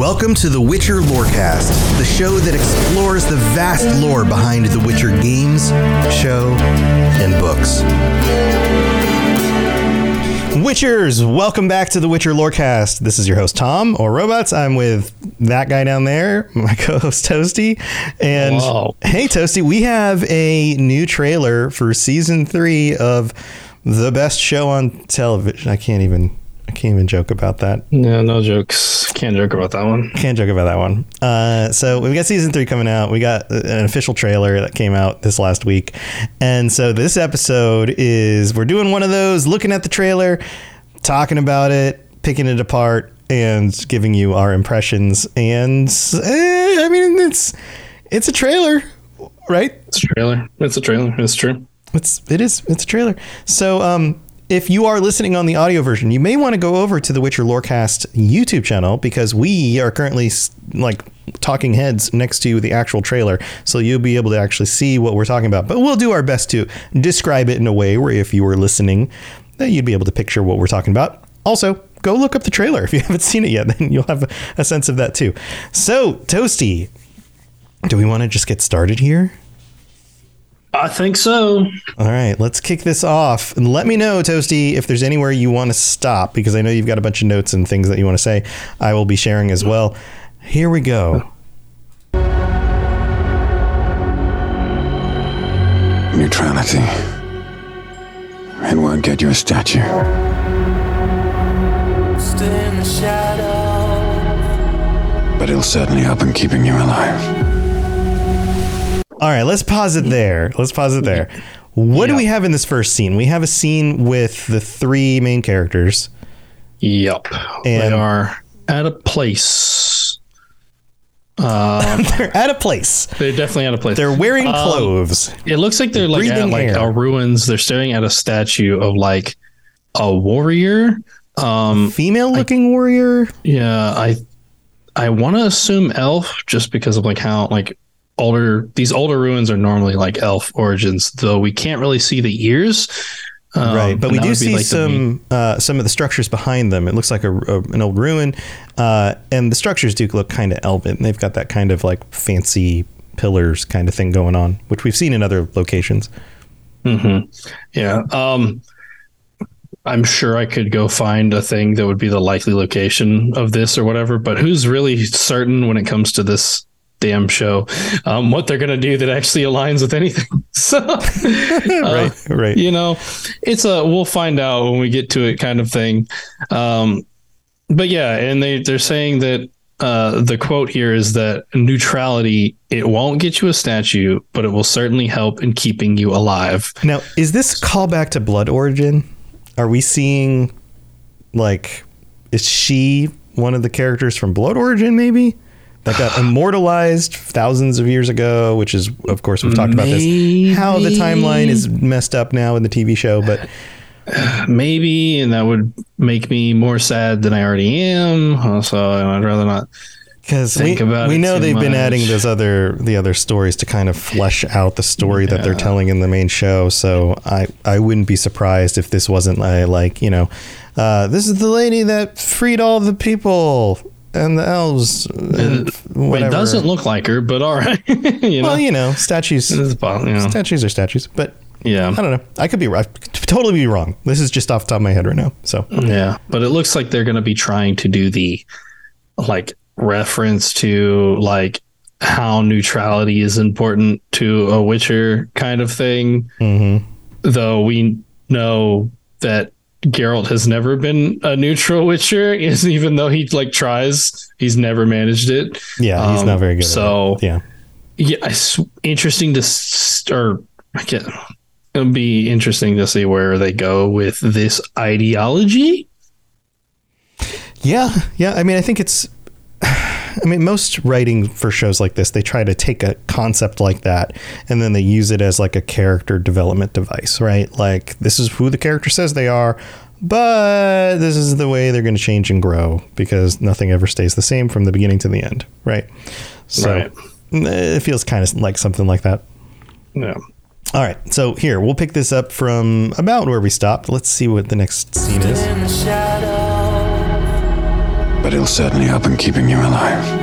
Welcome to the Witcher Lorecast, the show that explores the vast lore behind the Witcher games, show, and books. Witchers, welcome back to the Witcher Lorecast. This is your host, Tom, or Robots. I'm with that guy down there, my co-host, Toasty. And whoa. Hey, Toasty, we have a new trailer for season 3 of the best show on television. I can't even joke about that. No jokes. Can't joke about that one. So we've got season 3 coming out. We got an official trailer that came out this last week. And so this episode is, we're doing one of those, looking at the trailer, talking about it, picking it apart, and giving you our impressions. And it's a trailer, right? It's a trailer. It's true. It's a trailer. So, if you are listening on the audio version, you may want to go over to the Witcher Lorecast YouTube channel because we are currently like talking heads next to the actual trailer. So you'll be able to actually see what we're talking about. But we'll do our best to describe it in a way where if you were listening, that you'd be able to picture what we're talking about. Also, go look up the trailer. If you haven't seen it yet, then you'll have a sense of that too. So, Toasty, do we want to just get started here? I think so. All right, let's kick this off. And let me know, Toasty, if there's anywhere you want to stop, because I know you've got a bunch of notes and things that you want to say. I will be sharing as well. Here we go. Neutrality. It won't get you a statue. Stay in the shadow. But it'll certainly help in keeping you alive. All right, let's pause it there. What do we have in this first scene? We have a scene with the three main characters. Yep. And they are at a place. They're at a place. They're definitely at a place. They're wearing clothes. It looks like they're like at like a ruins. They're staring at a statue of like a warrior. Female looking warrior. Yeah, I want to assume elf just because of like how like these older ruins are normally like elf origins, though we can't really see the ears, right? But we do see like some of the structures behind them. It looks like an old ruin, and the structures do look kind of elven. They've got that kind of like fancy pillars kind of thing going on, which we've seen in other locations. Mm-hmm. Yeah. I'm sure I could go find a thing that would be the likely location of this or whatever, but who's really certain when it comes to this damn show what they're gonna do that actually aligns with anything? So right, you know, it's a we'll find out when we get to it kind of thing. But yeah, and they're saying that the quote here is that neutrality, it won't get you a statue, but it will certainly help in keeping you alive. Now, is this callback to Blood Origin? Are we seeing like, is she one of the characters from Blood Origin maybe that got immortalized thousands of years ago, which is, of course, we've talked about this, how the timeline is messed up now in the TV show, but maybe, and that would make me more sad than I already am. Also, I'd rather not think about it. We know they've been adding those the other stories to kind of flesh out the story that they're telling in the main show. So I wouldn't be surprised if this wasn't this is the lady that freed all the people and the elves and whatever. It doesn't look like her, but all right. Statues. Statues are statues, but yeah, I don't know. I could totally be wrong. This is just off the top of my head right now. So yeah, but it looks like they're going to be trying to do the like reference to like how neutrality is important to a Witcher kind of thing. Mm-hmm. Though we know that Geralt has never been a neutral Witcher, even though he like tries, he's never managed it. Yeah, he's not very good at it. It'll be interesting to see where they go with this ideology. Yeah. I mean, most writing for shows like this, they try to take a concept like that and then they use it as like a character development device, right? Like, this is who the character says they are, but this is the way they're going to change and grow because nothing ever stays the same from the beginning to the end, right? So It feels kind of like something like that. Yeah. All right. So here, we'll pick this up from about where we stopped. Let's see what the next scene is. but he'll certainly help in keeping you alive.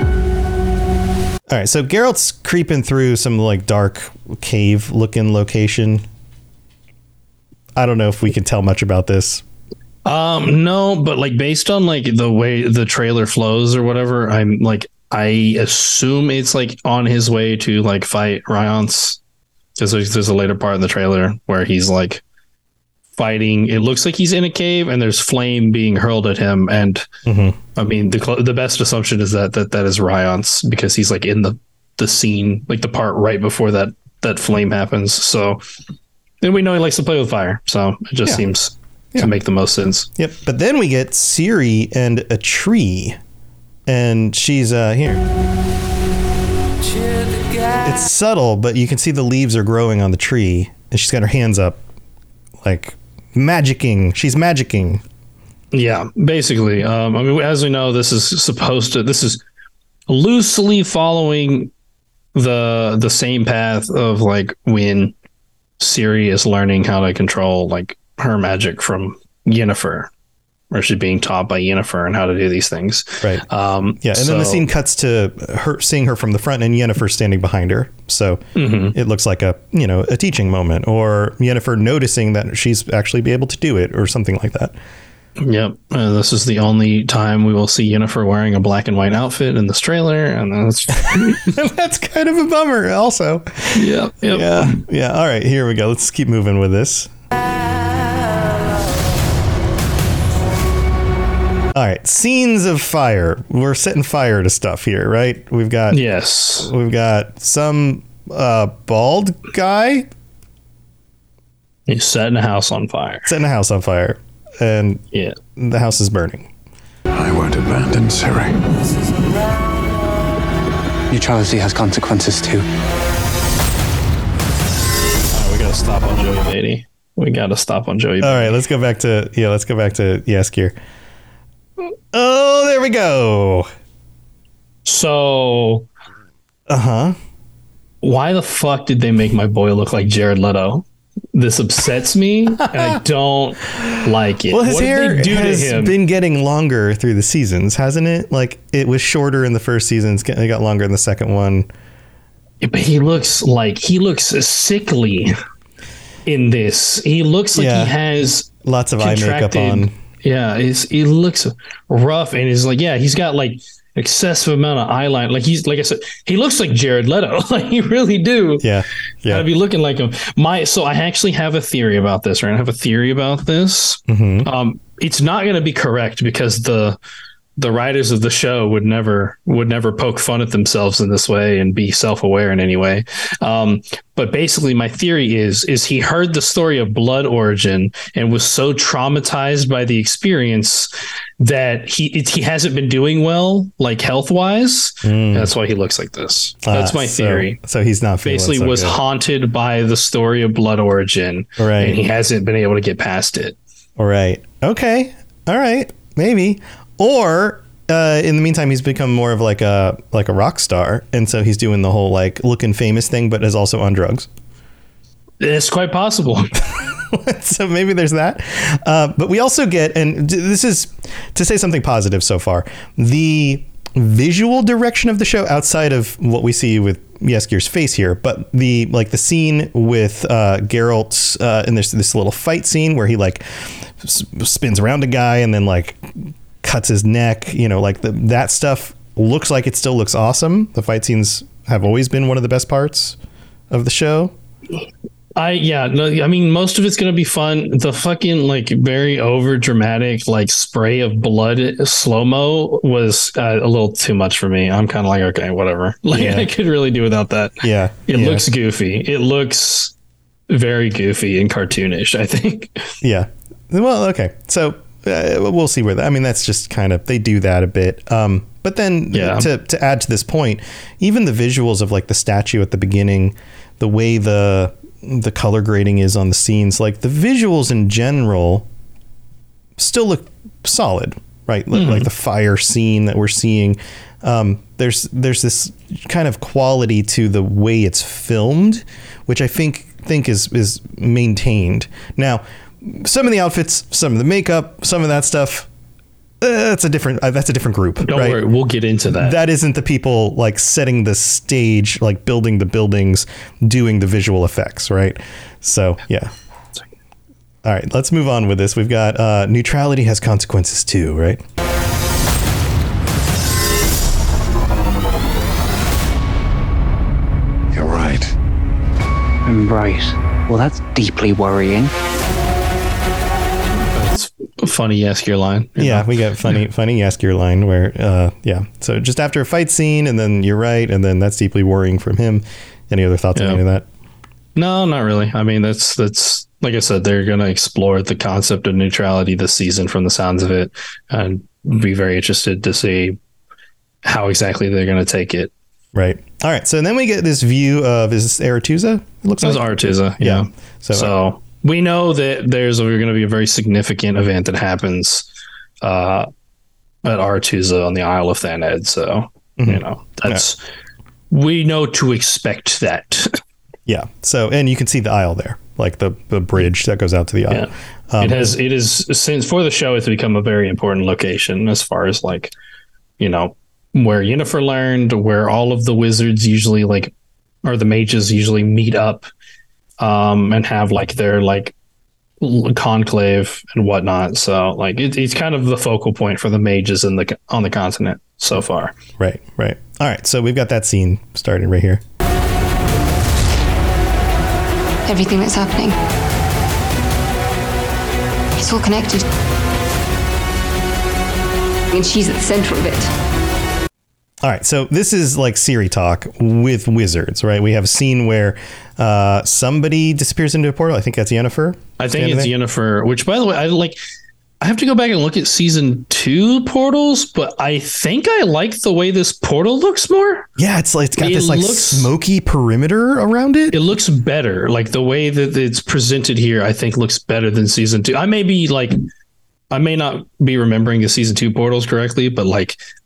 All right, so Geralt's creeping through some like dark cave looking location. I don't know if we can tell much about this. No, but like based on like the way the trailer flows or whatever, I'm like, I assume it's like on his way to like fight Rience, because there's a later part in the trailer where he's like fighting. It looks like he's in a cave and there's flame being hurled at him. And I mean, the best assumption is that is Rience, because he's like in the scene, like the part right before that flame happens. So then we know he likes to play with fire. So it just seems to make the most sense. Yep. But then we get Ciri and a tree. And she's here. It's subtle, but you can see the leaves are growing on the tree, and she's got her hands up, like magicking. She's magicking. Yeah, basically. I mean, as we know, this is supposed to. This is loosely following the same path of like when Ciri is learning how to control like her magic from Yennefer. Where she's being taught by Yennefer and how to do these things. Right. Then the scene cuts to her seeing her from the front and Yennefer standing behind her. So it looks like a teaching moment, or Yennefer noticing that she's actually be able to do it or something like that. Yep. This is the only time we will see Yennefer wearing a black and white outfit in this trailer. And that's kind of a bummer also. Yep. Yeah. All right, here we go. Let's keep moving with this. All right, scenes of fire. We're setting fire to stuff here, right? We've got some bald guy. He's setting a house on fire. And the house is burning. I won't abandon Ciri. Neutrality has consequences too. We gotta stop on Joey Beatty. All right, let's go back to Jaskier. Oh, there we go. So, why the fuck did they make my boy look like Jared Leto? This upsets me, and I don't like it. Well, his hair has been getting longer through the seasons, hasn't it? Like, it was shorter in the first season, it got longer in the second one. Yeah, but he looks sickly in this. He looks like he has lots of eye makeup on. Yeah, he looks rough, and he's like, he's got like excessive amount of eyeliner. Like like I said, he looks like Jared Leto. Like he really do. Yeah. I'd be looking like him. So I actually have a theory about this. Right, I have a theory about this. It's not going to be correct because the writers of the show would never poke fun at themselves in this way and be self-aware in any way. But basically my theory is he heard the story of Blood Origin and was so traumatized by the experience that he hasn't been doing well, like health wise. That's why he looks like this. That's my theory. So he's not feeling basically so was good. Haunted by the story of Blood Origin. Right. And he hasn't been able to get past it. All right. Okay. All right. Maybe. Or in the meantime, he's become more of like a rock star. And so he's doing the whole like looking famous thing, but is also on drugs. It's quite possible. So maybe there's that. But we also get, and this is to say something positive so far, the visual direction of the show outside of what we see with Jaskier's face here, but the scene with Geralt and there's this little fight scene where he like spins around a guy and then like cuts his neck, like that stuff looks like it still looks awesome. The fight scenes have always been one of the best parts of the show. I mean, most of it's going to be fun. The fucking like very over dramatic, like spray of blood slow-mo was a little too much for me. I'm kind of like, okay, whatever. Like I could really do without that. Yeah. It looks goofy. It looks very goofy and cartoonish, I think. Yeah. Well, okay. So we'll see where that, I mean, that's just kind of, they do that a bit. But then to add to this point, even the visuals of like the statue at the beginning, the way the color grading is on the scenes, like the visuals in general still look solid, right? Like the fire scene that we're seeing. There's this kind of quality to the way it's filmed, which I think is maintained. Now, some of the outfits, some of the makeup, some of that stuff That's a different group. Don't worry, we'll get into that. That isn't the people like setting the stage, like building the buildings, doing the visual effects, right? So yeah. All right, let's move on with this. We've got neutrality has consequences too, right? You're right. I'm right. Well, that's deeply worrying. Funny Jaskier line. Yeah, we got funny Jaskier line where, So just after a fight scene, and then you're right, and then that's deeply worrying from him. Any other thoughts on any of that? No, not really. I mean, that's like I said, they're going to explore the concept of neutrality this season from the sounds of it, and be very interested to see how exactly they're going to take it. Right. All right. So then we get this view of, is this Aretuza? It looks like Aretuza. Yeah. So we know that there's going to be a very significant event that happens at Aretuza on the Isle of Thanedd. So, we know to expect that. Yeah. So, and you can see the Isle there, like the bridge that goes out to the Isle. Yeah. It is since for the show, it's become a very important location as far as like, where Yennefer learned, where all of the wizards usually the mages usually meet up. And have their conclave and whatnot. So it's kind of the focal point for the mages on the continent so far. Right. All right. So we've got that scene starting right here. Everything that's happening, it's all connected, and she's at the center of it. All right, so this is like Ciri talk with wizards, right? We have a scene where somebody disappears into a portal. I think that's Yennefer. I think it's Yennefer, which, by the way, I have to go back and look at season 2 portals, but I think I like the way this portal looks more. Yeah, it's got this smoky perimeter around it. It looks better. Like the way that it's presented here, I think looks better than season 2. I may not be remembering the season 2 portals correctly, but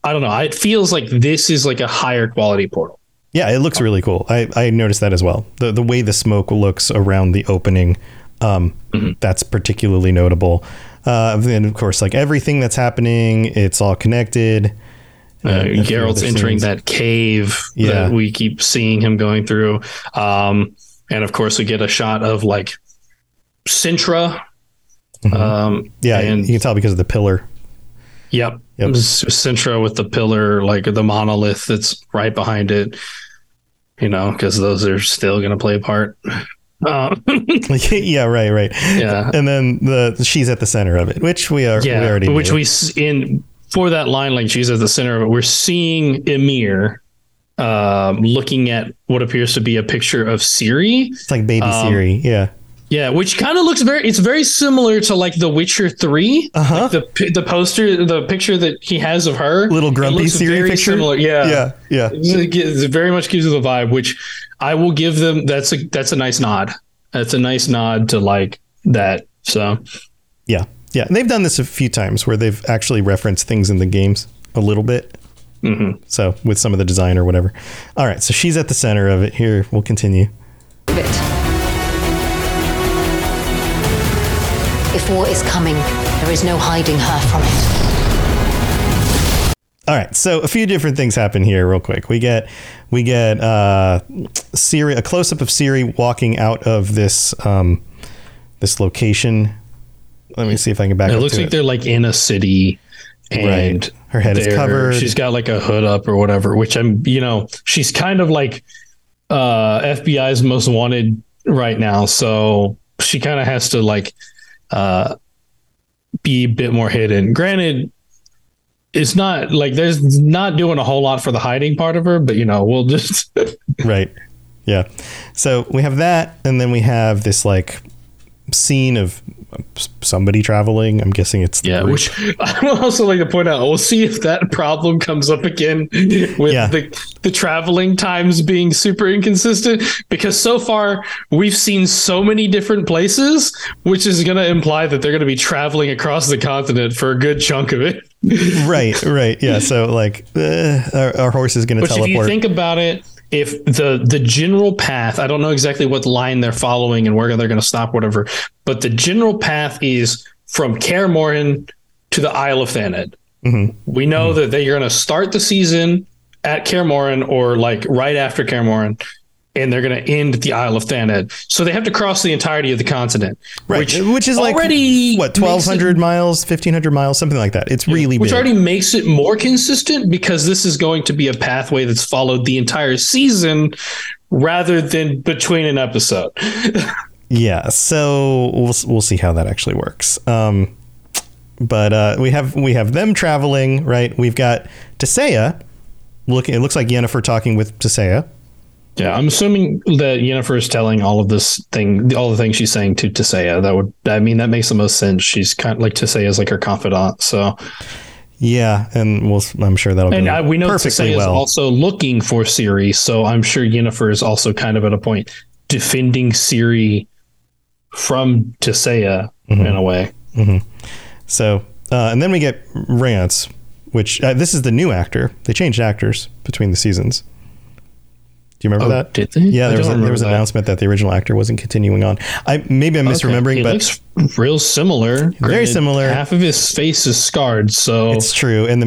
I don't know. It feels like this is a higher quality portal. Yeah, it looks really cool. I noticed that as well. The way the smoke looks around the opening, that's particularly notable. And of course, everything that's happening, it's all connected. Geralt's entering that cave that we keep seeing him going through. And of course, we get a shot of Sintra. Mm-hmm. And you can tell because of the pillar. Yep. Sintra with the pillar, the monolith that's right behind it, because those are still going to play a part. Right. Yeah. And then she's at the center of it, which we are. Yeah. For that line, she's at the center of it. We're seeing Emhyr looking at what appears to be a picture of Ciri. It's like baby Ciri. Yeah. Yeah, which kind of looks it's very similar to the Witcher 3. Uh-huh. The poster, the picture that he has of her, little grumpy Ciri picture. Similar. Yeah. It very much gives you the vibe, which I will give them. That's a nice nod. That's a nice nod to that. So, yeah, and they've done this a few times where they've actually referenced things in the games a little bit. Mm-hmm. So with some of the design or whatever. All right, so she's at the center of it. Here, we'll continue. If war is coming, there is no hiding her from it. All right, so a few different things happen here real quick. We get Ciri, a close-up of Ciri walking out of this this location. Let me see if I can back up. It looks like they're in a city, and right. Her head is covered. She's got a hood up or whatever, which she's kind of FBI's most wanted right now, so she kind of has to be a bit more hidden. Granted, it's not there's not doing a whole lot for the hiding part of her, but we'll just right. Yeah. So we have that, and then we have this scene of somebody traveling. I'm guessing it's which I would also like to point out. We'll see if that problem comes up again with the traveling times being super inconsistent, because so far we've seen so many different places, which is going to imply that they're going to be traveling across the continent for a good chunk of it. Right. Yeah. So our horse is going to teleport. If you think about it, if the general path, I don't know exactly what line they're following and where they're going to stop, whatever, but the general path is from Kaer Morhen to the Isle of Thanedd. Mm-hmm. We know that they're going to start the season at Kaer Morhen, or like right after Kaer Morhen, and they're going to end at the Isle of Thanedd. So they have to cross the entirety of the continent, right? Which is already like what, 1,200 miles, 1,500 miles, something like that. It's really big. Which already makes it more consistent, because this is going to be a pathway that's followed the entire season rather than between an episode. Yeah, so we'll see how that actually works. But we have them traveling, right? We've got Tissaia. It looks like Yennefer talking with Tissaia. Yeah, I'm assuming that Yennefer is telling all the things she's saying to Tissaia. That makes the most sense. She's kind of like, Tissaia is like her confidant. So yeah, and I'm sure that'll. And we know Tissaia is also looking for Ciri, so I'm sure Yennefer is also kind of at a point defending Ciri from Tissaia in a way. Mm-hmm. So, and then we get Rience, which this is the new actor. They changed actors between the seasons. Do you remember that? Did they? Yeah, there was an announcement that the original actor wasn't continuing on. Maybe I'm misremembering, but looks real similar. Very similar. Half of his face is scarred, so it's true. And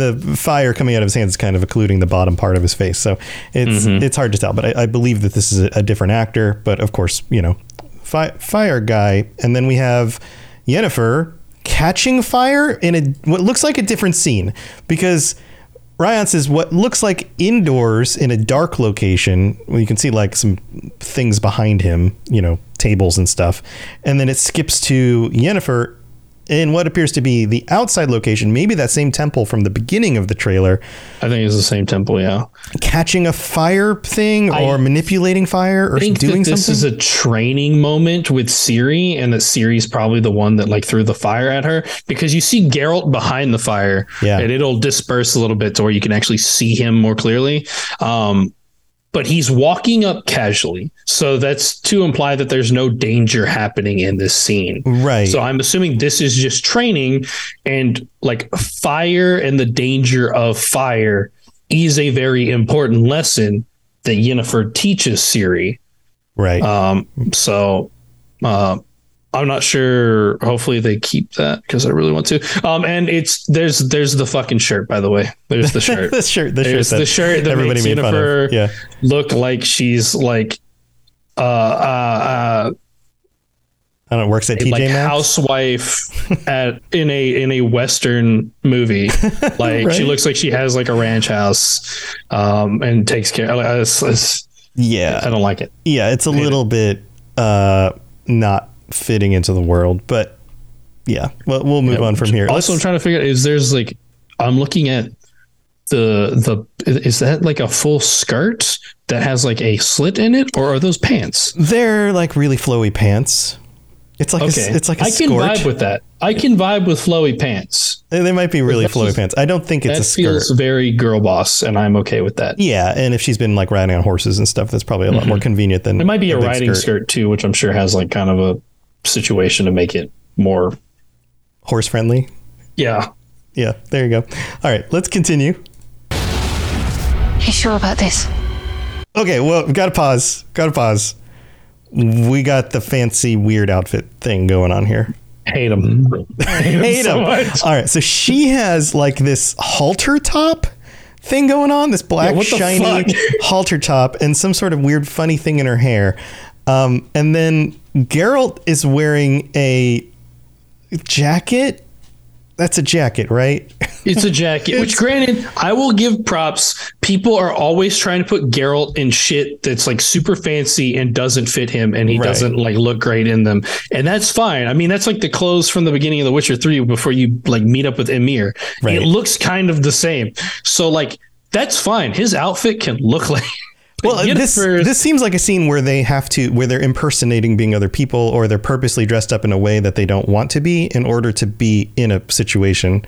the fire coming out of his hands is kind of occluding the bottom part of his face, so it's hard to tell. But I believe that this is a different actor. But of course, you know, fire guy. And then we have Yennefer catching fire in what looks like a different scene, because Rience is what looks like indoors in a dark location. Well, you can see like some things behind him, you know, tables and stuff. And then it skips to Yennefer in what appears to be the outside location, maybe that same temple from the beginning of the trailer. I think it's the same temple, yeah. Catching a fire thing or manipulating fire or doing something. This is a training moment with Ciri, and that Ciri's probably the one that like threw the fire at her, because you see Geralt behind the fire, and it'll disperse a little bit to where you can actually see him more clearly. But he's walking up casually. So that's to imply that there's no danger happening in this scene. Right. So I'm assuming this is just training, and like fire and the danger of fire is a very important lesson that Yennefer teaches Ciri. Right. So I'm not sure. Hopefully they keep that, because I really want to. And there's the fucking shirt, by the way. There's the shirt. The shirt that everybody makes Yennefer look like she's like I don't know, works at TJ Maxx, housewife in a Western movie. Like She looks like she has like a ranch house and takes care. I don't like it. Yeah, it's a little bit not fitting into the world, but yeah, well, we'll move on from here. Also, I'm trying to figure out I'm looking at the is that like a full skirt that has like a slit in it, or are those pants? They're like really flowy pants. It's like I can vibe with that. I can vibe with flowy pants. They might be really flowy pants. I don't think it's a skirt. That feels very girl boss, and I'm okay with that. Yeah, and if she's been like riding on horses and stuff, that's probably a lot more convenient than it might be a riding skirt too, which I'm sure has like kind of a situation to make it more horse friendly. Yeah, there you go. All right, let's continue. You sure about this? Okay, well, gotta pause. We got the fancy weird outfit thing going on here. Hate them. Hate them. All right, so she has like this halter top thing going on, this black shiny halter top, and some sort of weird funny thing in her hair. And then Geralt is wearing a jacket. That's a jacket, right? It's a jacket, which granted, I will give props. People are always trying to put Geralt in shit that's like super fancy and doesn't fit him, and he doesn't like look great in them. And that's fine. I mean, that's like the clothes from the beginning of The Witcher 3 before you like meet up with Emhyr. Right. It looks kind of the same. So like, that's fine. His outfit can look like... Well, this seems like a scene where they have to, where they're impersonating being other people, or they're purposely dressed up in a way that they don't want to be in order to be in a situation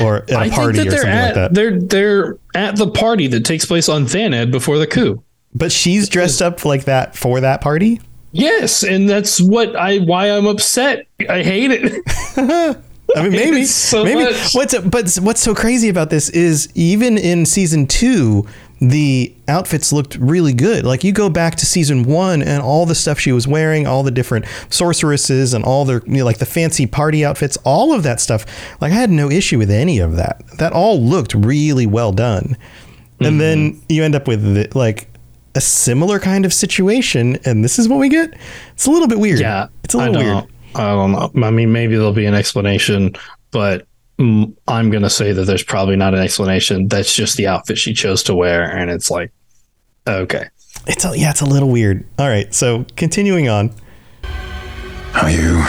or at a party or something like that. They're at the party that takes place on Thanedd before the coup. But she's dressed up like that for that party? Yes, and that's why I'm upset. I hate it. I mean, maybe, so maybe. Much. But what's so crazy about this is even in season 2, the outfits looked really good. Like, you go back to season 1 and all the stuff she was wearing, all the different sorceresses and all their, you know, like the fancy party outfits, all of that stuff. Like, I had no issue with any of that. That all looked really well done. Mm-hmm. And then you end up with like a similar kind of situation, and this is what we get. It's a little bit weird. Yeah, it's a little weird. I don't know. I mean, maybe there'll be an explanation, but I'm going to say that there's probably not an explanation. That's just the outfit she chose to wear. And it's like, okay. It's a little weird. All right. So continuing on. Are you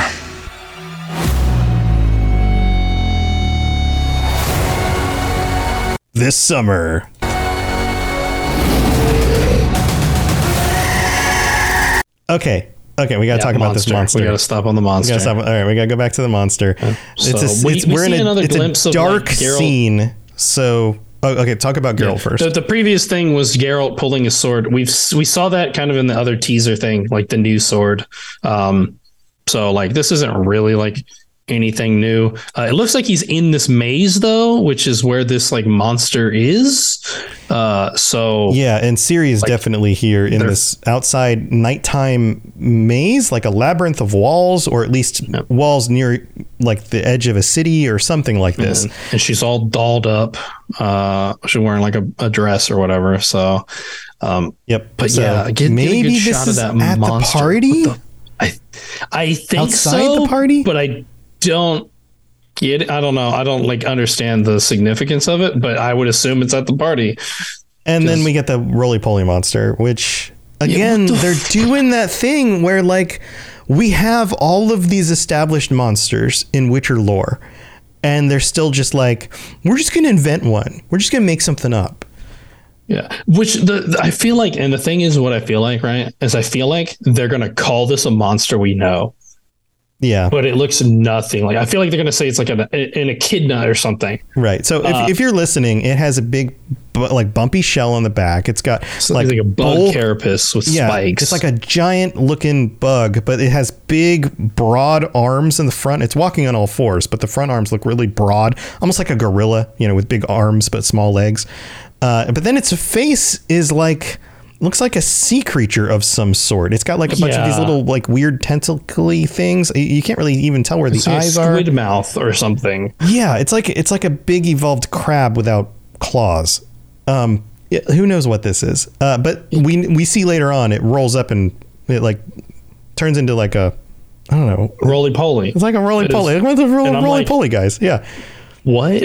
this summer? Okay. Okay, we gotta talk about this monster. We gotta stop on the monster. All right, we gotta go back to the monster. Yeah. It's a dark scene. So, okay, talk about Geralt first. The previous thing was Geralt pulling his sword. We saw that kind of in the other teaser thing, like the new sword. So like this isn't really like anything new. It looks like he's in this maze though, which is where this like monster is. So yeah, and Ciri is like, definitely here in this outside nighttime maze, like a labyrinth of walls, or at least walls near like the edge of a city or something like this. And she's all dolled up. She's wearing like a dress or whatever. So yep. But so yeah, maybe get a good shot of that at monster. The party. I think outside so, the party, but I don't get it. I don't know. I don't like understand the significance of it, but I would assume it's at the party. And then we get the roly-poly monster, which again, they're doing that thing where like we have all of these established monsters in Witcher lore, and they're still just like, we're just going to invent one. We're just going to make something up. Yeah, which I feel like, and the thing is what I feel like, right, is I feel like they're going to call this a monster we know. Yeah, but it looks nothing like. I feel like they're going to say it's like an echidna or something. Right. So if you're listening, it has a big like bumpy shell on the back. It's got like a bug carapace with spikes. It's like a giant looking bug, but it has big broad arms in the front. It's walking on all fours, but the front arms look really broad, almost like a gorilla, you know, with big arms but small legs. But then its face is like. Looks like a sea creature of some sort. It's got like a bunch of these little like weird tentacly things. You can't really even tell where the eyes are. Squid mouth or something. Yeah, it's like a big evolved crab without claws. Who knows what this is? But we see later on it rolls up and it like turns into like a, I don't know, roly poly. It's like a roly poly. One of the roly poly guys. Yeah. What?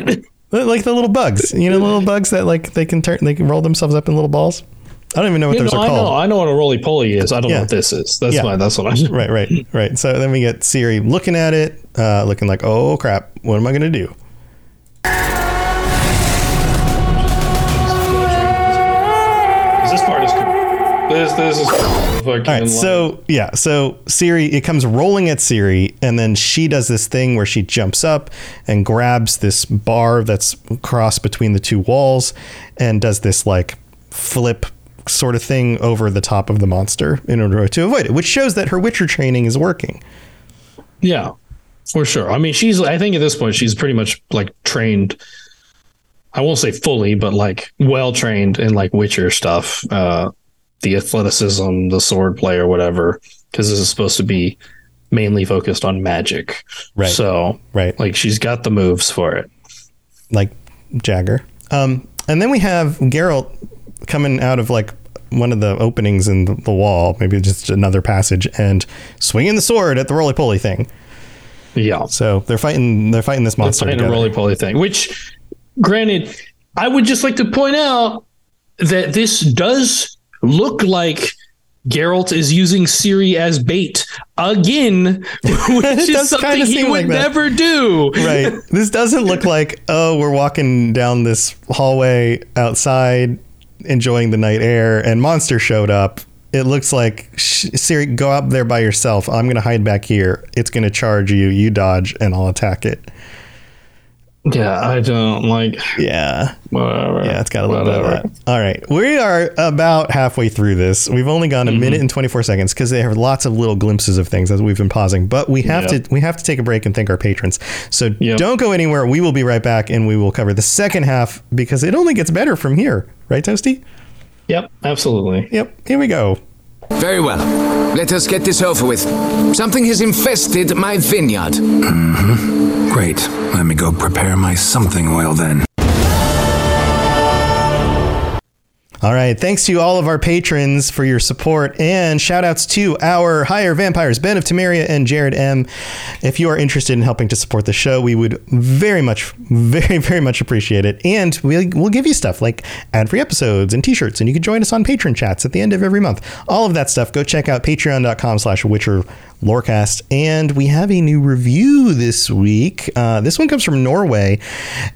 Like the little bugs. You know, little bugs that like they can roll themselves up in little balls. I don't even know what those are called. I know what a roly-poly is. I don't know what this is. That's why. That's what I. Right. So then we get Ciri looking at it, looking like, "Oh crap, what am I gonna do?" This part is cool. This is cool. All right. So Ciri, it comes rolling at Ciri, and then she does this thing where she jumps up and grabs this bar that's crossed between the two walls, and does this like flip sort of thing over the top of the monster in order to avoid it, which shows that her Witcher training is working. Yeah, for sure. I mean, I think at this point she's pretty much like trained. I won't say fully, but like well trained in like Witcher stuff, the athleticism, the sword play or whatever, because this is supposed to be mainly focused on magic. Right. So right. Like she's got the moves for it. Like Jagger. And then we have Geralt coming out of like one of the openings in the wall, maybe just another passage, and swinging the sword at the roly-poly thing. Yeah. So they're fighting this monster. They're fighting a roly-poly thing, which granted, I would just like to point out that this does look like Geralt is using Ciri as bait again, which is something he would never do. Right. This doesn't look like, oh, we're walking down this hallway outside enjoying the night air and monster showed up. It looks like, Ciri, go up there by yourself. I'm going to hide back here. It's going to charge you. You dodge and I'll attack it. Yeah, I don't like... Yeah. Whatever. Yeah, it's got a little bit of that. All right. We are about halfway through this. We've only gone a minute and 24 seconds because they have lots of little glimpses of things as we've been pausing. But we have to take a break and thank our patrons. So don't go anywhere. We will be right back and we will cover the second half because it only gets better from here. Right, Toasty? Yep, absolutely. Yep. Here we go. Very well. Let us get this over with. Something has infested my vineyard. Mm-hmm. Great. Let me go prepare my something oil then. All right. Thanks to all of our patrons for your support, and shout outs to our higher vampires, Ben of Temeria and Jared M. If you are interested in helping to support the show, we would very much, very, very much appreciate it. And we'll give you stuff like ad-free episodes and t-shirts, and you can join us on patron chats at the end of every month. All of that stuff. Go check out patreon.com/Witcher Lorecast. And we have a new review this week. This one comes from Norway.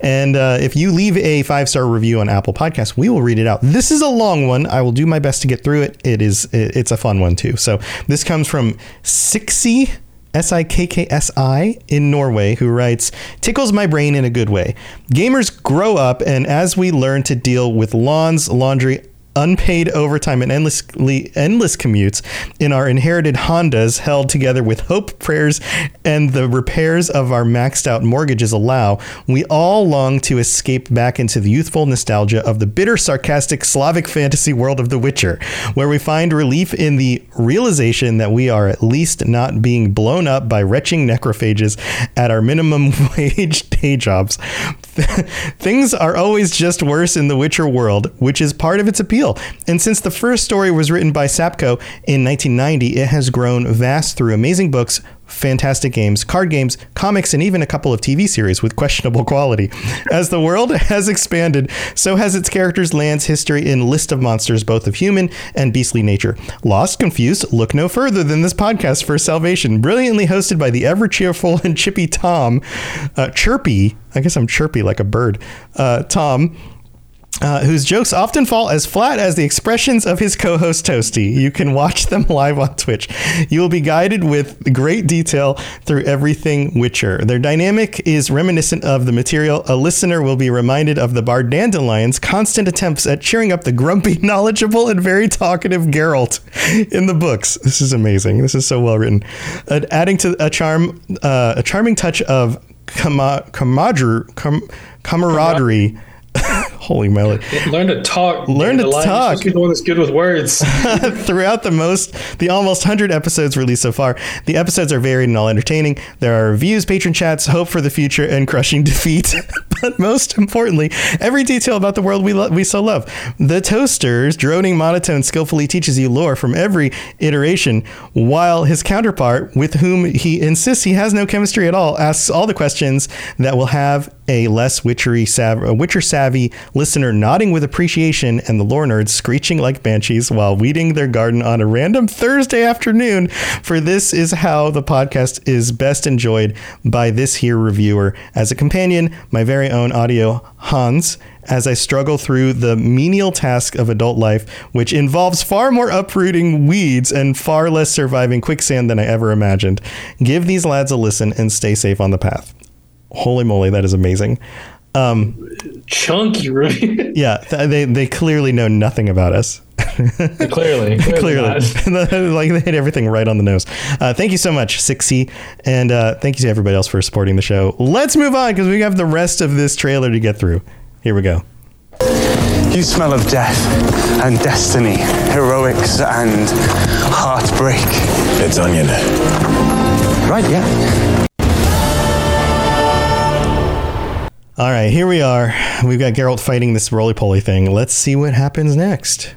And if you leave a 5-star review on Apple Podcasts, we will read it out. This is a long one. I will do my best to get through it. It's a fun one too. So this comes from Siksi, Sikkksi in Norway, who writes, tickles my brain in a good way. Gamers grow up, and as we learn to deal with lawns, laundry, unpaid overtime, and endless commutes in our inherited Hondas, held together with hope, prayers, and the repairs of our maxed out mortgages allow, we all long to escape back into the youthful nostalgia of the bitter, sarcastic Slavic fantasy world of The Witcher, where we find relief in the realization that we are at least not being blown up by retching necrophages at our minimum wage day jobs. Things are always just worse in the Witcher world, which is part of its appeal. And since the first story was written by Sapko in 1990, it has grown vast through amazing books, fantastic games, card games, comics, and even a couple of TV series with questionable quality. As the world has expanded, so has its characters, lands, history, and list of monsters, both of human and beastly nature. Lost, confused, look no further than this podcast for salvation. Brilliantly hosted by the ever cheerful and chippy Tom, chirpy, I guess I'm chirpy like a bird, Tom, whose jokes often fall as flat as the expressions of his co-host Toasty. You can watch them live on Twitch. You will be guided with great detail through everything Witcher. Their dynamic is reminiscent of the material. A listener will be reminded of the Bard Dandelion's constant attempts at cheering up the grumpy, knowledgeable, and very talkative Geralt in the books. This is amazing. This is so well written. Adding to a charming touch of camaraderie. Holy moly. Learn to talk. Learn to talk. You're the one that's good with words. Throughout the almost 100 episodes released so far, the episodes are varied and all entertaining. There are reviews, patron chats, hope for the future, and crushing defeat. But most importantly, every detail about the world we so love. The Toaster's droning monotone skillfully teaches you lore from every iteration, while his counterpart, with whom he insists he has no chemistry at all, asks all the questions that will have a less Witcher savvy listener nodding with appreciation and the lore nerds screeching like banshees while weeding their garden on a random Thursday afternoon. For this is how the podcast is best enjoyed by this here reviewer. As a companion, my very own audio Hans, as I struggle through the menial task of adult life, which involves far more uprooting weeds and far less surviving quicksand than I ever imagined. Give these lads a listen and stay safe on the path. Holy moly, that is amazing. Chunky review. Yeah, they clearly know nothing about us. Clearly. Like, they hit everything right on the nose. Thank you so much, Siksi, and thank you to everybody else for supporting the show. Let's move on because we have the rest of this trailer to get through. Here we go. You smell of death and destiny, heroics and heartbreak. It's onion. Right, yeah. All right, here we are. We've got Geralt fighting this roly-poly thing. Let's see what happens next.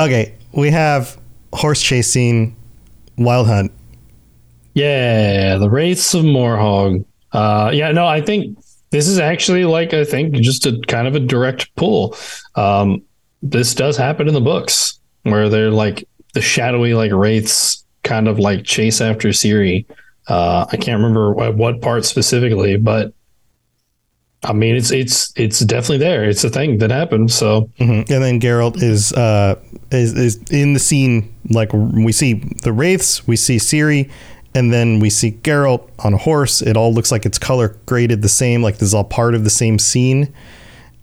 Okay, we have horse chasing, wild hunt. Yeah, the Wraiths of Morhog. I think this is actually just a kind of a direct pull. This does happen in the books where they're the shadowy wraiths kind of chase after Ciri. I can't remember what part specifically, but I mean, it's definitely there. It's a thing that happened. So, mm-hmm. And then Geralt is in the scene. Like, we see the wraiths, we see Ciri, and then we see Geralt on a horse. It all looks like it's color graded the same. Like, this is all part of the same scene.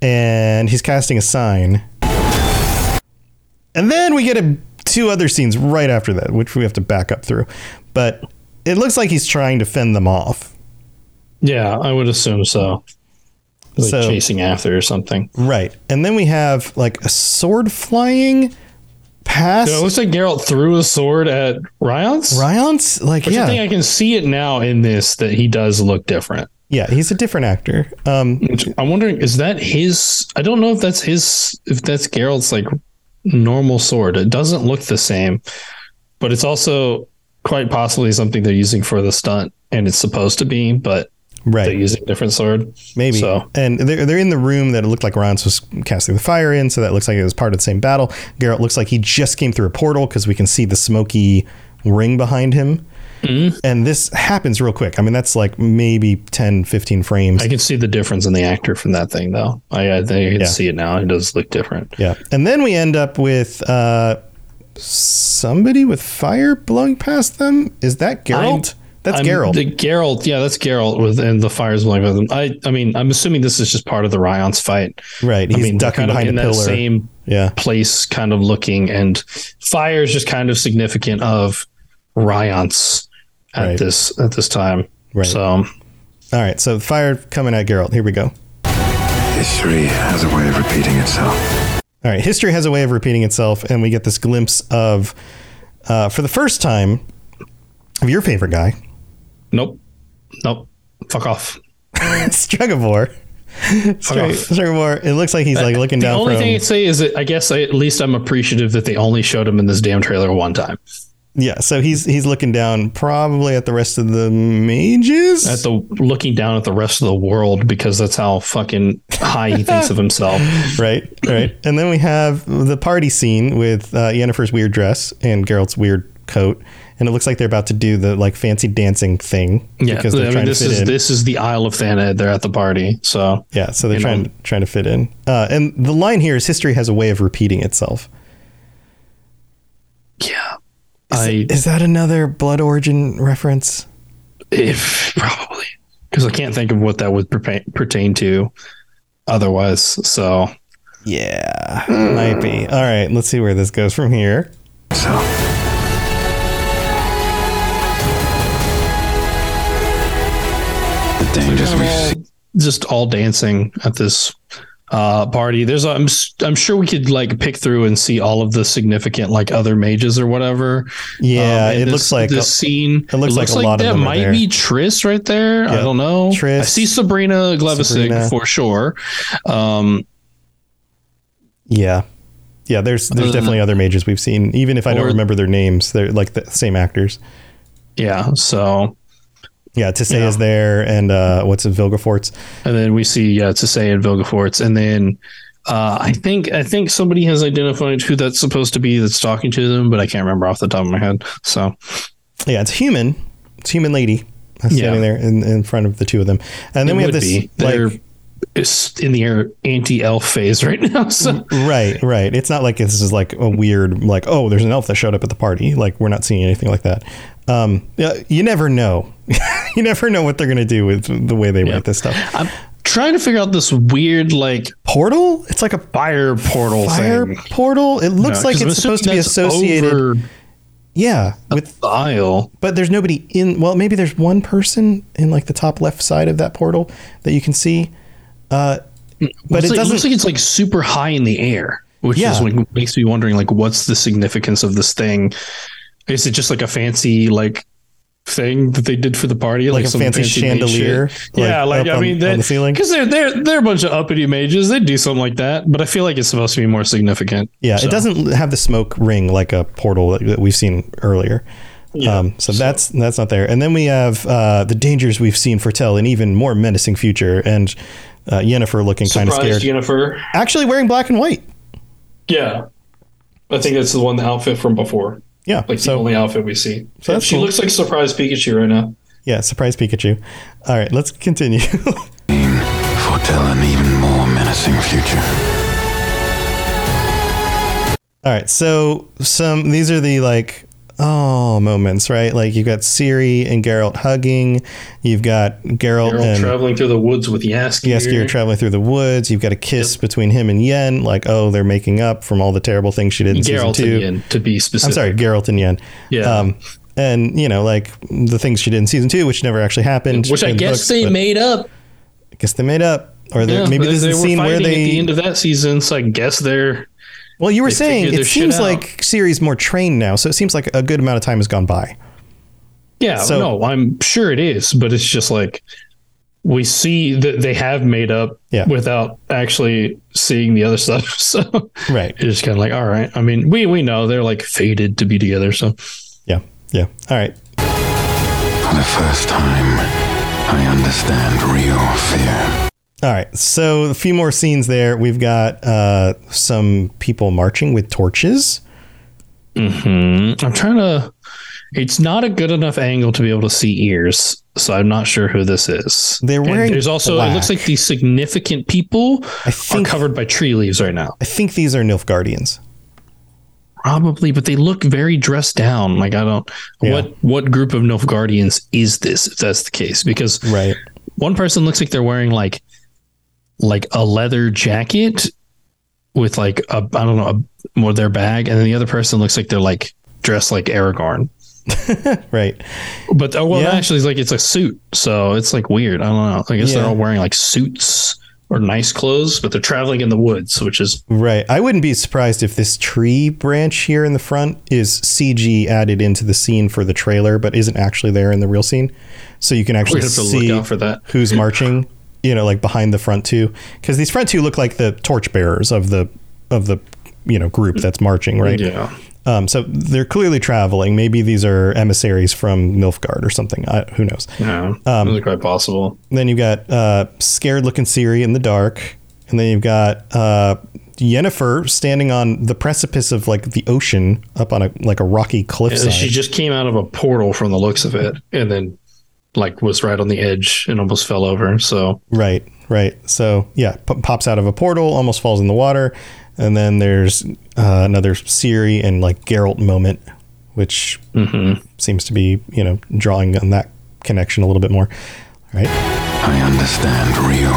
And he's casting a sign. And then we get two other scenes right after that, which we have to back up through. But it looks like he's trying to fend them off. Yeah, I would assume so. Like, so, chasing after or something. Right. And then we have like a sword flying past. Dude, it looks like Geralt threw a sword at Rience. Rience? Like, which, yeah. I think I can see it now in this that he does look different. Yeah, he's a different actor. I'm wondering, is that his? I don't know if that's his, if that's Geralt's like normal sword. It doesn't look the same, but it's also quite possibly something they're using for the stunt, and it's supposed to be, but. Right. They're using a different sword. Maybe. So. And they're in the room that it looked like Rience was casting the fire in, so that looks like it was part of the same battle. Geralt looks like he just came through a portal because we can see the smoky ring behind him. Mm-hmm. And this happens real quick. I mean, that's like maybe 10, 15 frames. I can see the difference in the actor from that thing, though. I think I can see it now. It does look different. Yeah. And then we end up with somebody with fire blowing past them. Is that Geralt? That's Geralt. That's Geralt and the fire's blowing with him. I mean, I'm assuming this is just part of the Rience fight. Right. He's ducking behind a pillar. That same place kind of looking, and fire is just kind of significant of Rience at this time. Right. So, all right. So fire coming at Geralt. Here we go. History has a way of repeating itself. All right. History has a way of repeating itself. And we get this glimpse of, for the first time, of your favorite guy. Nope. Fuck off. Stregobor. Stregobor. It looks like he's like looking down. The only thing I'd say is that I guess at least I'm appreciative that they only showed him in this damn trailer one time. Yeah, so he's looking down probably at the rest of the mages. Looking down at the rest of the world, because that's how fucking high he thinks of himself. Right. And then we have the party scene with Yennefer's weird dress and Geralt's weird coat. And it looks like they're about to do the like fancy dancing thing. Yeah, because they're trying to fit in. This is the Isle of Thanedd. They're at the party, so yeah. So they're trying to fit in. And the line here is, "History has a way of repeating itself." Yeah, is that another Blood Origin reference? If probably, because I can't think of what that would pertain to otherwise. So yeah, might be. All right, let's see where this goes from here. So. Just all dancing at this party. I'm sure we could like pick through and see all of the significant like other mages or whatever. Yeah, it looks like this scene. It looks like a lot of them. That might be Triss right there. Yep. I don't know. Triss. I see Sabrina Gleevesig for sure. Yeah. There's definitely other mages we've seen. Even if I don't remember their names, they're like the same actors. Yeah. So. Yeah, Tissaia is there, and what's it, Vilgefortz? And then we see Tissaia and Vilgefortz, and then I think somebody has identified who that's supposed to be that's talking to them, but I can't remember off the top of my head. So yeah, it's a human lady standing there in front of the two of them, and then we have this. It's in the anti-elf phase right now. So. Right. It's not like this is like a weird, like, oh, there's an elf that showed up at the party. Like, we're not seeing anything like that. You never know. You never know what they're going to do with the way they write this stuff. I'm trying to figure out this weird, like, portal. It's like a fire portal thing. It looks like it's supposed to be associated. With the aisle. But there's nobody in. Well, maybe there's one person in like the top left side of that portal that you can see. But it looks like it's like super high in the air, which is what makes me wondering, like, what's the significance of this thing? Is it just like a fancy like thing that they did for the party, like some fancy chandelier? On the ceiling, because they're a bunch of uppity mages. They'd do something like that, but I feel like it's supposed to be more significant. Yeah, so. It doesn't have the smoke ring like a portal that we've seen earlier. Yeah, so that's not there. And then we have the dangers we've seen foretell an even more menacing future, and Yennefer looking kind of scared. Yennefer actually wearing black and white. Yeah, I think that's the outfit from before. Yeah, like the only outfit we see. So yeah, she looks like surprised Pikachu right now. Yeah, surprised Pikachu. All right, let's continue. For foretell an even more menacing future. All right, so these are the like moments, right? Like you've got Ciri and Geralt hugging. You've got Geralt traveling through the woods with Jaskier. Jaskier traveling through the woods. You've got a kiss between him and Yen. Like, oh, they're making up from all the terrible things she did in Geralt season 2. And Yen, to be specific. I'm sorry, Geralt and Yen. Yeah. And you know, like the things she did in season 2, which never actually happened. Which I guess they made up. I guess they made up, or maybe this is the scene where they at the end of that season. So I guess they're. Well, you were saying it seems like Ciri's more trained now, so it seems like a good amount of time has gone by. Yeah, so, no, I'm sure it is, but it's just like we see that they have made up without actually seeing the other stuff. So right, it's kind of like, all right. I mean, we know they're like fated to be together. So yeah. All right. For the first time, I understand real fear. All right, so a few more scenes there. We've got some people marching with torches. Mm-hmm. I'm trying to... It's not a good enough angle to be able to see ears, so I'm not sure who this is. They're wearing there's also black. It looks like these significant people are covered by tree leaves right now. I think these are Nilfgaardians. Probably, but they look very dressed down. Like, I don't... Yeah. What group of Nilfgaardians is this, if that's the case? Because one person looks like they're wearing, like a leather jacket with like a more their bag, and then the other person looks like they're like dressed like Aragorn. Right, but actually it's like it's a suit, so it's like weird. I don't know, I guess they're all wearing like suits or nice clothes, but they're traveling in the woods, which is right. I wouldn't be surprised if this tree branch here in the front is CG added into the scene for the trailer but isn't actually there in the real scene, so you can actually see look out for that. Who's marching like behind the front two, because these front two look like the torch bearers of the group that's marching, right? Yeah. So they're clearly traveling. Maybe these are emissaries from Nilfgaard or something. Who knows? Yeah, really quite possible. Then you've got scared looking Ciri in the dark, and then you've got Yennefer standing on the precipice of like the ocean up on a rocky cliffside. Yeah, she just came out of a portal from the looks of it, and then was right on the edge and almost fell over. So right. So yeah, pops out of a portal, almost falls in the water, and then there's another Ciri and Geralt moment, which seems to be drawing on that connection a little bit more. All right. I understand real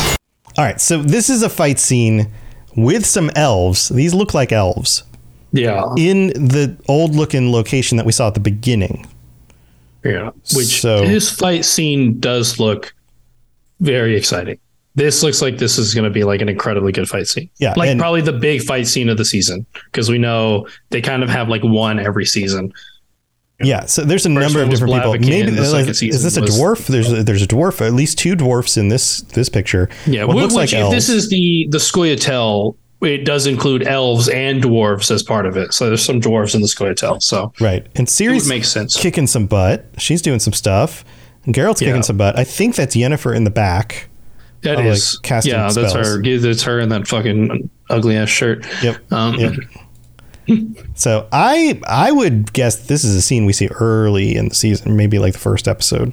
fear. All right, so this is a fight scene with some elves. These look like elves. Yeah. In the old looking location that we saw at the beginning. Yeah. Which this fight scene does look very exciting. This looks like this is going to be an incredibly good fight scene. Yeah. Probably the big fight scene of the season, because we know they kind of have one every season. Yeah. So there's a number of different people. Maybe is this a dwarf? There's a dwarf, at least two dwarfs in this picture. Yeah. What looks like elves. This is the Scoia'tael. It does include elves and dwarves as part of it. So there's some dwarves in the Scoia'tael. So right. And Ciri's makes sense. Kicking some butt. She's doing some stuff. And Geralt's kicking some butt. I think that's Yennefer in the back. That is. Casting spells. That's her. That's her in that fucking ugly ass shirt. Yep. Yep. So I would guess this is a scene we see early in the season, maybe the first episode.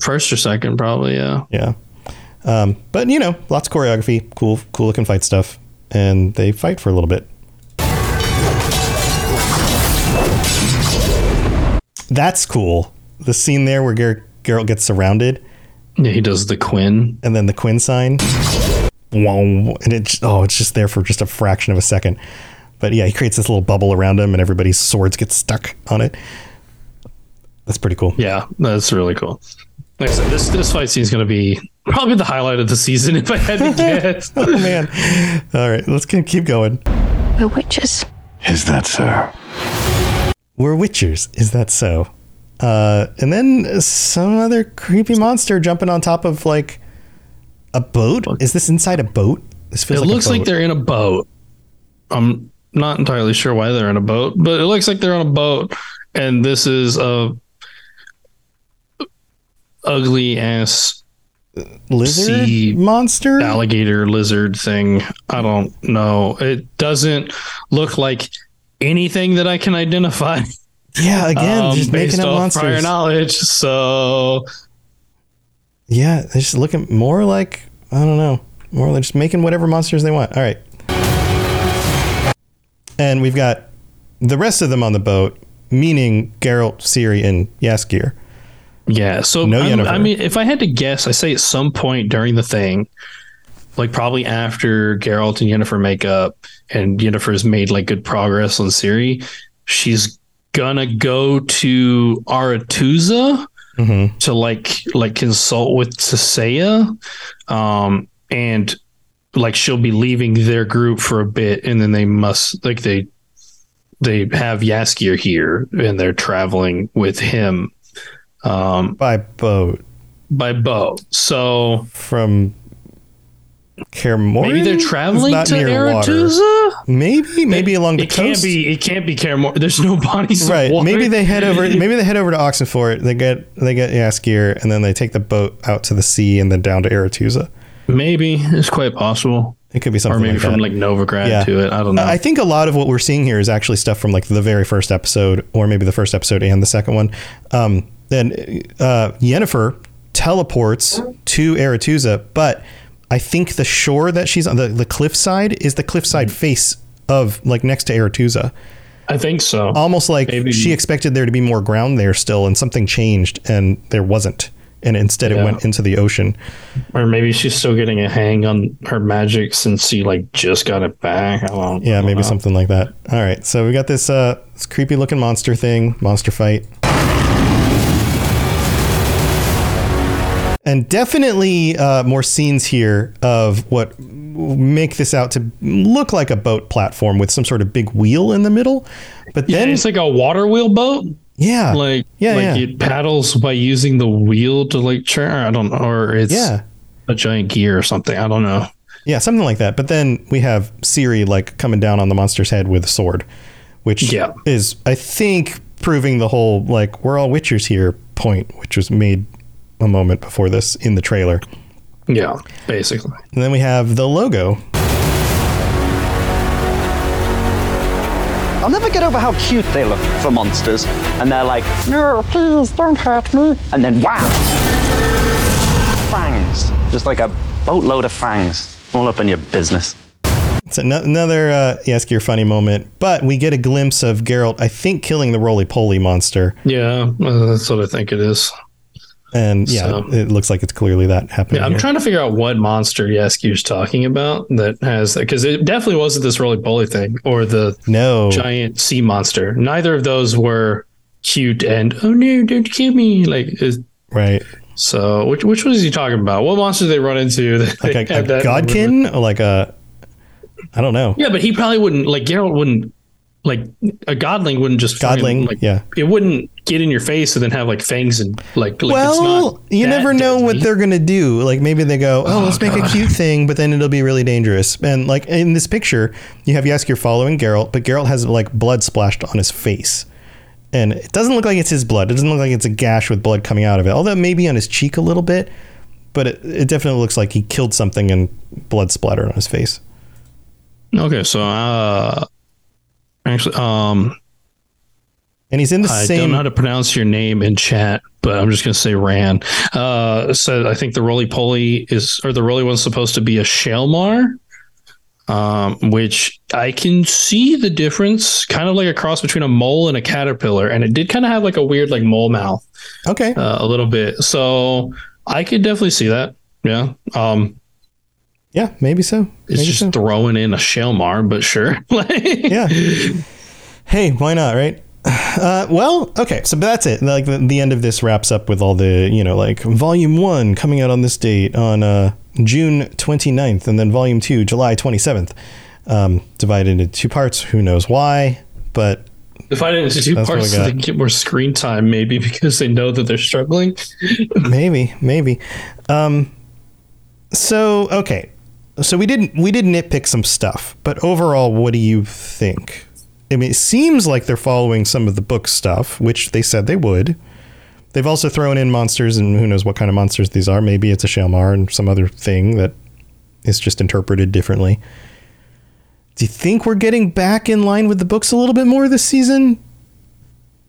First or second, probably. Yeah. Yeah. But lots of choreography, cool looking fight stuff, and they fight for a little bit. That's cool. The scene there where Geralt gets surrounded. Yeah, he does the Quinn, and then the Quinn sign. Whoa! And it's just there for just a fraction of a second. But yeah, he creates this little bubble around him, and everybody's swords get stuck on it. That's pretty cool. Yeah, that's really cool. Like I said, this fight scene is going to be probably the highlight of the season, if I had to guess. Oh, man. All right, let's keep going. We're witches. Is that so? We're witchers. Is that so? And then some other creepy monster jumping on top of, a boat? Is this inside a boat? This feels it looks like they're in a boat. I'm not entirely sure why they're in a boat, but it looks like they're on a boat, and this is a ugly ass lizard monster, alligator lizard thing. I don't know. It doesn't look like anything that I can identify. Yeah, again, just making up monsters. Prior knowledge, so yeah, they're just looking more like, I don't know, more like just making whatever monsters they want. All right, and we've got the rest of them on the boat, meaning Geralt, Ciri, and Jaskier. Yeah, so no Yennefer. I mean, if I had to guess, I say at some point during the thing, like probably after Geralt and Yennefer make up, and Yennefer's made like good progress on Ciri, she's gonna go to Aretuza to like consult with Tissaia, and like she'll be leaving their group for a bit, and then they must like they have Jaskier here, and they're traveling with him by boat. So from Kaer Morhen? Maybe they're traveling to Aretuza? Maybe along the coast. It can't be Kaer Morhen. There's no bodies. Right. Of water. Maybe they head over to Oxenfurt. They get Jaskier, and then they take the boat out to the sea and then down to Aretuza. Maybe. It's quite possible. It could be something like that. Or maybe from Novigrad to it. I don't know. I think a lot of what we're seeing here is actually stuff from the very first episode, or maybe the first episode and the second one. Then Yennefer teleports to Aretuza, but I think the shore that she's on, the cliffside, is the cliffside face of next to Aretuza. I think so. Almost like maybe she expected there to be more ground there still, and something changed and there wasn't. And instead it went into the ocean. Or maybe she's still getting a hang on her magic since she just got it back. I don't know. Something like that. All right. So we got this, this creepy looking monster thing, monster fight. And definitely more scenes here of what make this out to look like a boat platform with some sort of big wheel in the middle. But then it's like a water wheel boat. Yeah. It paddles by using the wheel to turn. I don't know. Or it's a giant gear or something. I don't know. Yeah, something like that. But then we have Ciri coming down on the monster's head with a sword, which is, I think, proving the whole we're all witchers here point, which was made a moment before this in the trailer. Yeah, basically. And then we have the logo. I'll never get over how cute they look for monsters. And they're like, no, please don't hurt me. And then wow, fangs, just like a boatload of fangs all up in your business. It's another Jaskier funny moment, but we get a glimpse of Geralt, I think, killing the roly-poly monster. Yeah, that's what I think it is. And it looks like it's clearly that happening. Yeah, I'm trying to figure out what monster Jaskier's talking about that has, because it definitely wasn't this roly-poly thing or the giant sea monster. Neither of those were cute and, oh no, don't kill me. Right. So which one is he talking about? What monster did they run into? That godkin? Or I don't know. Yeah, but he probably wouldn't, Geralt wouldn't. A godling wouldn't just... Godling, it wouldn't get in your face and then have, fangs and, well, you never know what they're going to do. Maybe they go, let's make a cute thing, but then it'll be really dangerous. And, in this picture, you have Jaskier following Geralt, but Geralt has, blood splashed on his face. And it doesn't look like it's his blood. It doesn't look like it's a gash with blood coming out of it. Although, maybe on his cheek a little bit. But it definitely looks like he killed something and blood splattered on his face. Okay, so... Actually, and he's in the same. I don't know how to pronounce your name in chat, but I'm just going to say Ran. So I think the roly-poly the roly one's supposed to be a Shelmar, which I can see the difference, kind of like a cross between a mole and a caterpillar, and it did kind of have a weird mole mouth. Okay, a little bit. So I could definitely see that. Yeah. Yeah, maybe so. Throwing in a Shelmar, but sure. Yeah. Hey, why not, right? Okay, so that's it. The end of this wraps up with all the, Volume 1 coming out on this date on June 29th, and then Volume 2, July 27th. Divided into two parts. Who knows why, but... Divided into two parts so they get more screen time, maybe, because they know that they're struggling. Maybe. So, okay. So we did nitpick some stuff, but overall, what do you think? I mean, it seems like they're following some of the book stuff, which they said they would. They've also thrown in monsters, and who knows what kind of monsters these are. Maybe it's a Shelmar and some other thing that is just interpreted differently. Do you think we're getting back in line with the books a little bit more this season?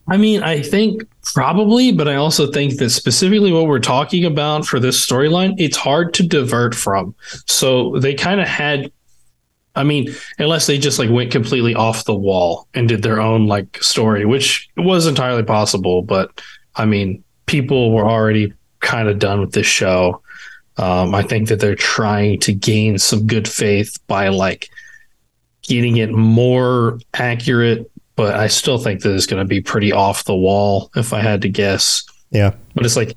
I mean, I think probably, but I also think that specifically what we're talking about for this storyline, it's hard to divert from. So they kind of had, I mean, unless they just like went completely off the wall and did their own like story, which was entirely possible. But I mean, people were already kind of done with this show. I think that they're trying to gain some good faith by like getting it more accurate, but I still think that it's going to be pretty off the wall if I had to guess. Yeah. But it's like,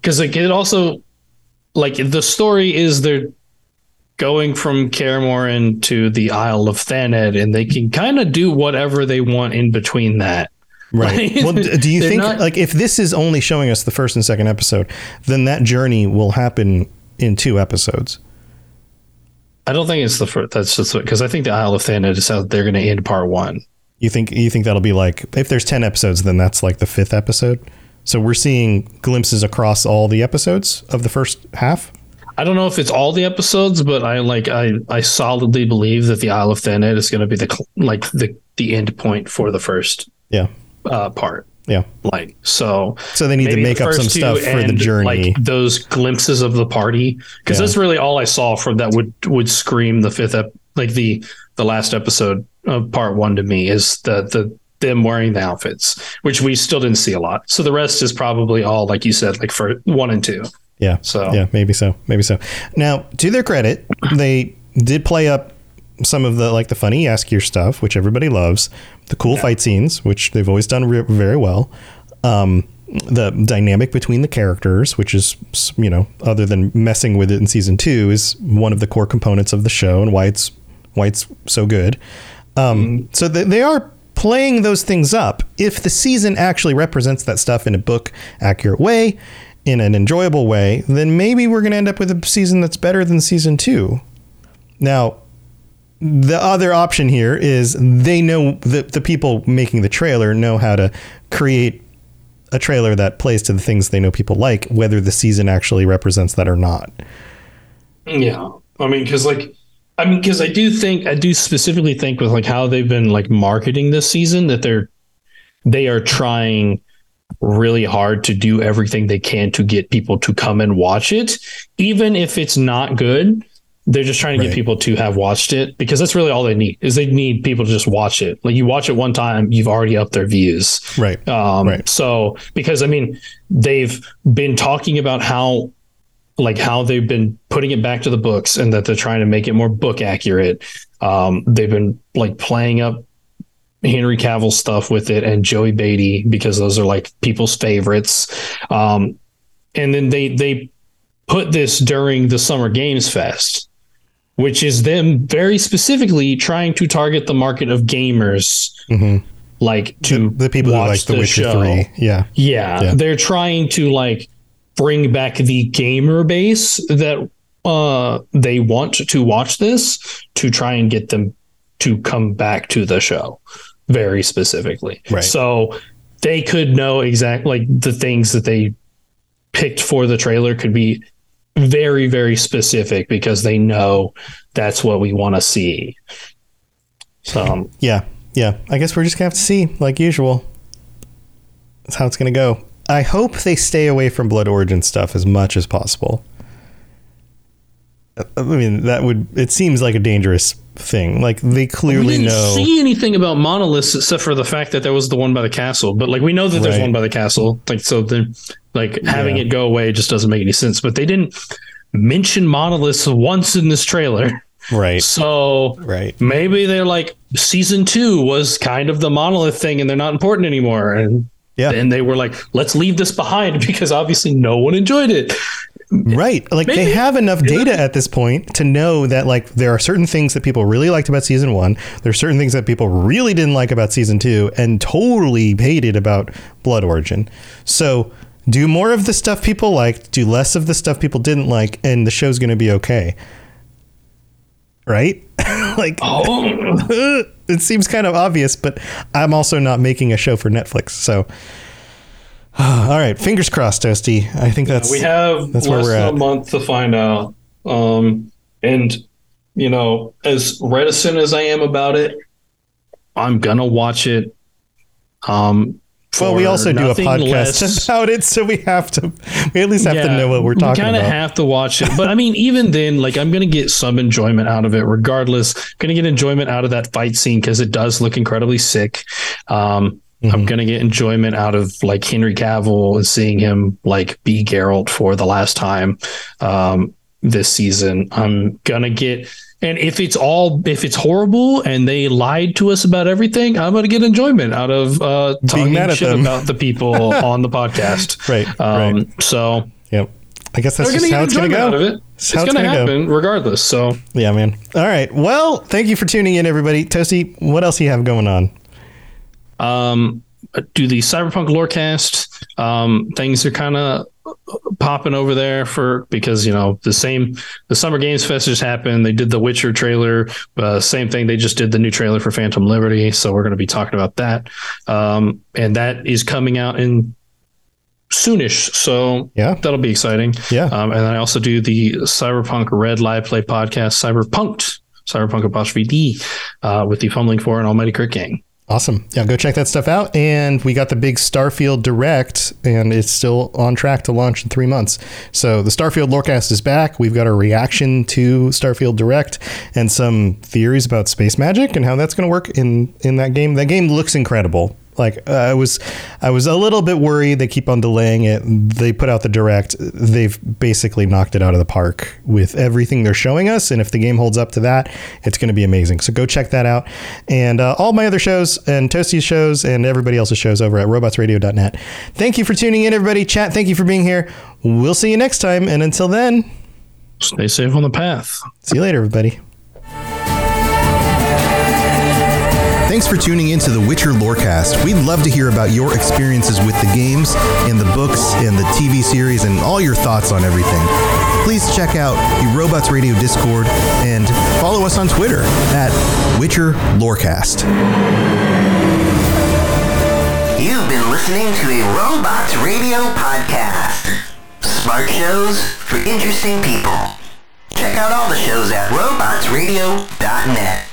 because like it also, like the story is they're going from Kaer Morhen to the Isle of Thanedd, and they can kind of do whatever they want in between that. Right. Well, do you think like if this is only showing us the first and second episode, then that journey will happen in two episodes? I don't think it's the first. That's just because I think the Isle of Thanedd is how they're going to end part one. You think that'll be like, if there's 10 episodes, then that's like the fifth episode. So we're seeing glimpses across all the episodes of the first half. I don't know if it's all the episodes, but I solidly believe that the Isle of Thanedd is going to be the end point for the first. Yeah. Part. Yeah. Like, so they need to make up some stuff for the journey. Like those glimpses of the party. Cause that's really all I saw from that would scream the fifth, the last episode of part one to me is them wearing the outfits, which we still didn't see a lot. So the rest is probably all, like you said, like for one and two. Yeah. So yeah, maybe so. Now, to their credit, they did play up some of the like the funny Jaskier stuff, which everybody loves, the cool fight scenes, which they've always done very well, the dynamic between the characters, which is, you know, other than messing with it in season two, is one of the core components of the show and why it's so good. So they are playing those things up. If the season actually represents that stuff in a book accurate way, in an enjoyable way, then maybe we're going to end up with a season that's better than season two. Now, the other option here is they know that the people making the trailer know how to create a trailer that plays to the things they know people like, whether the season actually represents that or not. Yeah. I mean, because I do specifically think with like how they've been like marketing this season that they are trying really hard to do everything they can to get people to come and watch it, even if it's not good. They're just trying to get people to have watched it, because that's really all they need is they need people to just watch it. Like you watch it one time, you've already upped their views. Right. Right. So, because I mean, they've been talking about how they've been putting it back to the books and that they're trying to make it more book accurate. They've been like playing up Henry Cavill stuff with it and Joey Beatty, because those are like people's favorites. And then they put this during the Summer Games Fest, which is them very specifically trying to target the market of gamers, like to the people who like the Witcher 3. Yeah. They're trying to like bring back the gamer base that they want to watch this, to try and get them to come back to the show very specifically. Right. So they could know exactly like the things that they picked for the trailer could be very, very specific, because they know that's what we want to see. So yeah, I guess we're just gonna have to see, like usual. That's how it's gonna go. I hope they stay away from Blood Origin stuff as much as possible. I mean, it seems like a dangerous thing. Like they clearly know. We didn't see anything about monoliths except for the fact that there was the one by the castle, but like we know that there's one by the castle. Like, so then like having it go away just doesn't make any sense, but they didn't mention monoliths once in this trailer. Right. So maybe they're like season two was kind of the monolith thing and they're not important anymore. And then they were like, let's leave this behind because obviously no one enjoyed it. Right. Like maybe. They have enough data at this point to know that like there are certain things that people really liked about season one. There are certain things that people really didn't like about season two and totally hated about Blood Origin. So do more of the stuff people liked, do less of the stuff people didn't like, and the show's going to be okay. Right? Like, oh. It seems kind of obvious, but I'm also not making a show for Netflix. So, all right. Fingers crossed, Toasty. I think that's where we're at. We have less than a month to find out. And, you know, as reticent as I am about it, I'm going to watch it. Well, we also do a podcast about it, so we at least have to know what we're talking about. We kind of have to watch it. But I mean, even then, like, I'm going to get some enjoyment out of it regardless. I'm going to get enjoyment out of that fight scene because it does look incredibly sick. I'm going to get enjoyment out of like Henry Cavill and seeing him like be Geralt for the last time this season. I'm going to get... And if it's horrible and they lied to us about everything, I'm going to get enjoyment out of talking shit about the people on the podcast. Right. So, yep. I guess that's just how it's going to go. It's going to happen regardless. So, yeah, man. All right. Well, thank you for tuning in, everybody. Toasty, what else do you have going on? Do the Cyberpunk Lorecast. Things are kind of popping over there because the Summer Games Fest just happened. They did the Witcher trailer, same thing. They just did the new trailer for Phantom Liberty, so we're going to be talking about that, and that is coming out in soonish. So yeah, that'll be exciting. Yeah, and then I also do the Cyberpunk Red live play podcast, Cyberpunk _D, with the Fumbling for an Almighty Crit Gang. Awesome. Yeah, go check that stuff out. And we got the big Starfield Direct, and it's still on track to launch in 3 months. So the Starfield Lorecast is back. We've got a reaction to Starfield Direct and some theories about space magic and how that's going to work in that game. That game looks incredible. Like, I was a little bit worried. They keep on delaying it. They put out the Direct. They've basically knocked it out of the park with everything they're showing us. And if the game holds up to that, it's going to be amazing. So go check that out. And all my other shows and Toasty's shows and everybody else's shows over at robotsradio.net. Thank you for tuning in, everybody. Chat, thank you for being here. We'll see you next time. And until then, stay safe on the path. See you later, everybody. Thanks for tuning in to the Witcher Lorecast. We'd love to hear about your experiences with the games and the books and the TV series and all your thoughts on everything. Please check out the Robots Radio Discord and follow us on Twitter at Witcher Lorecast. You've been listening to a Robots Radio podcast. Smart shows for interesting people. Check out all the shows at robotsradio.net.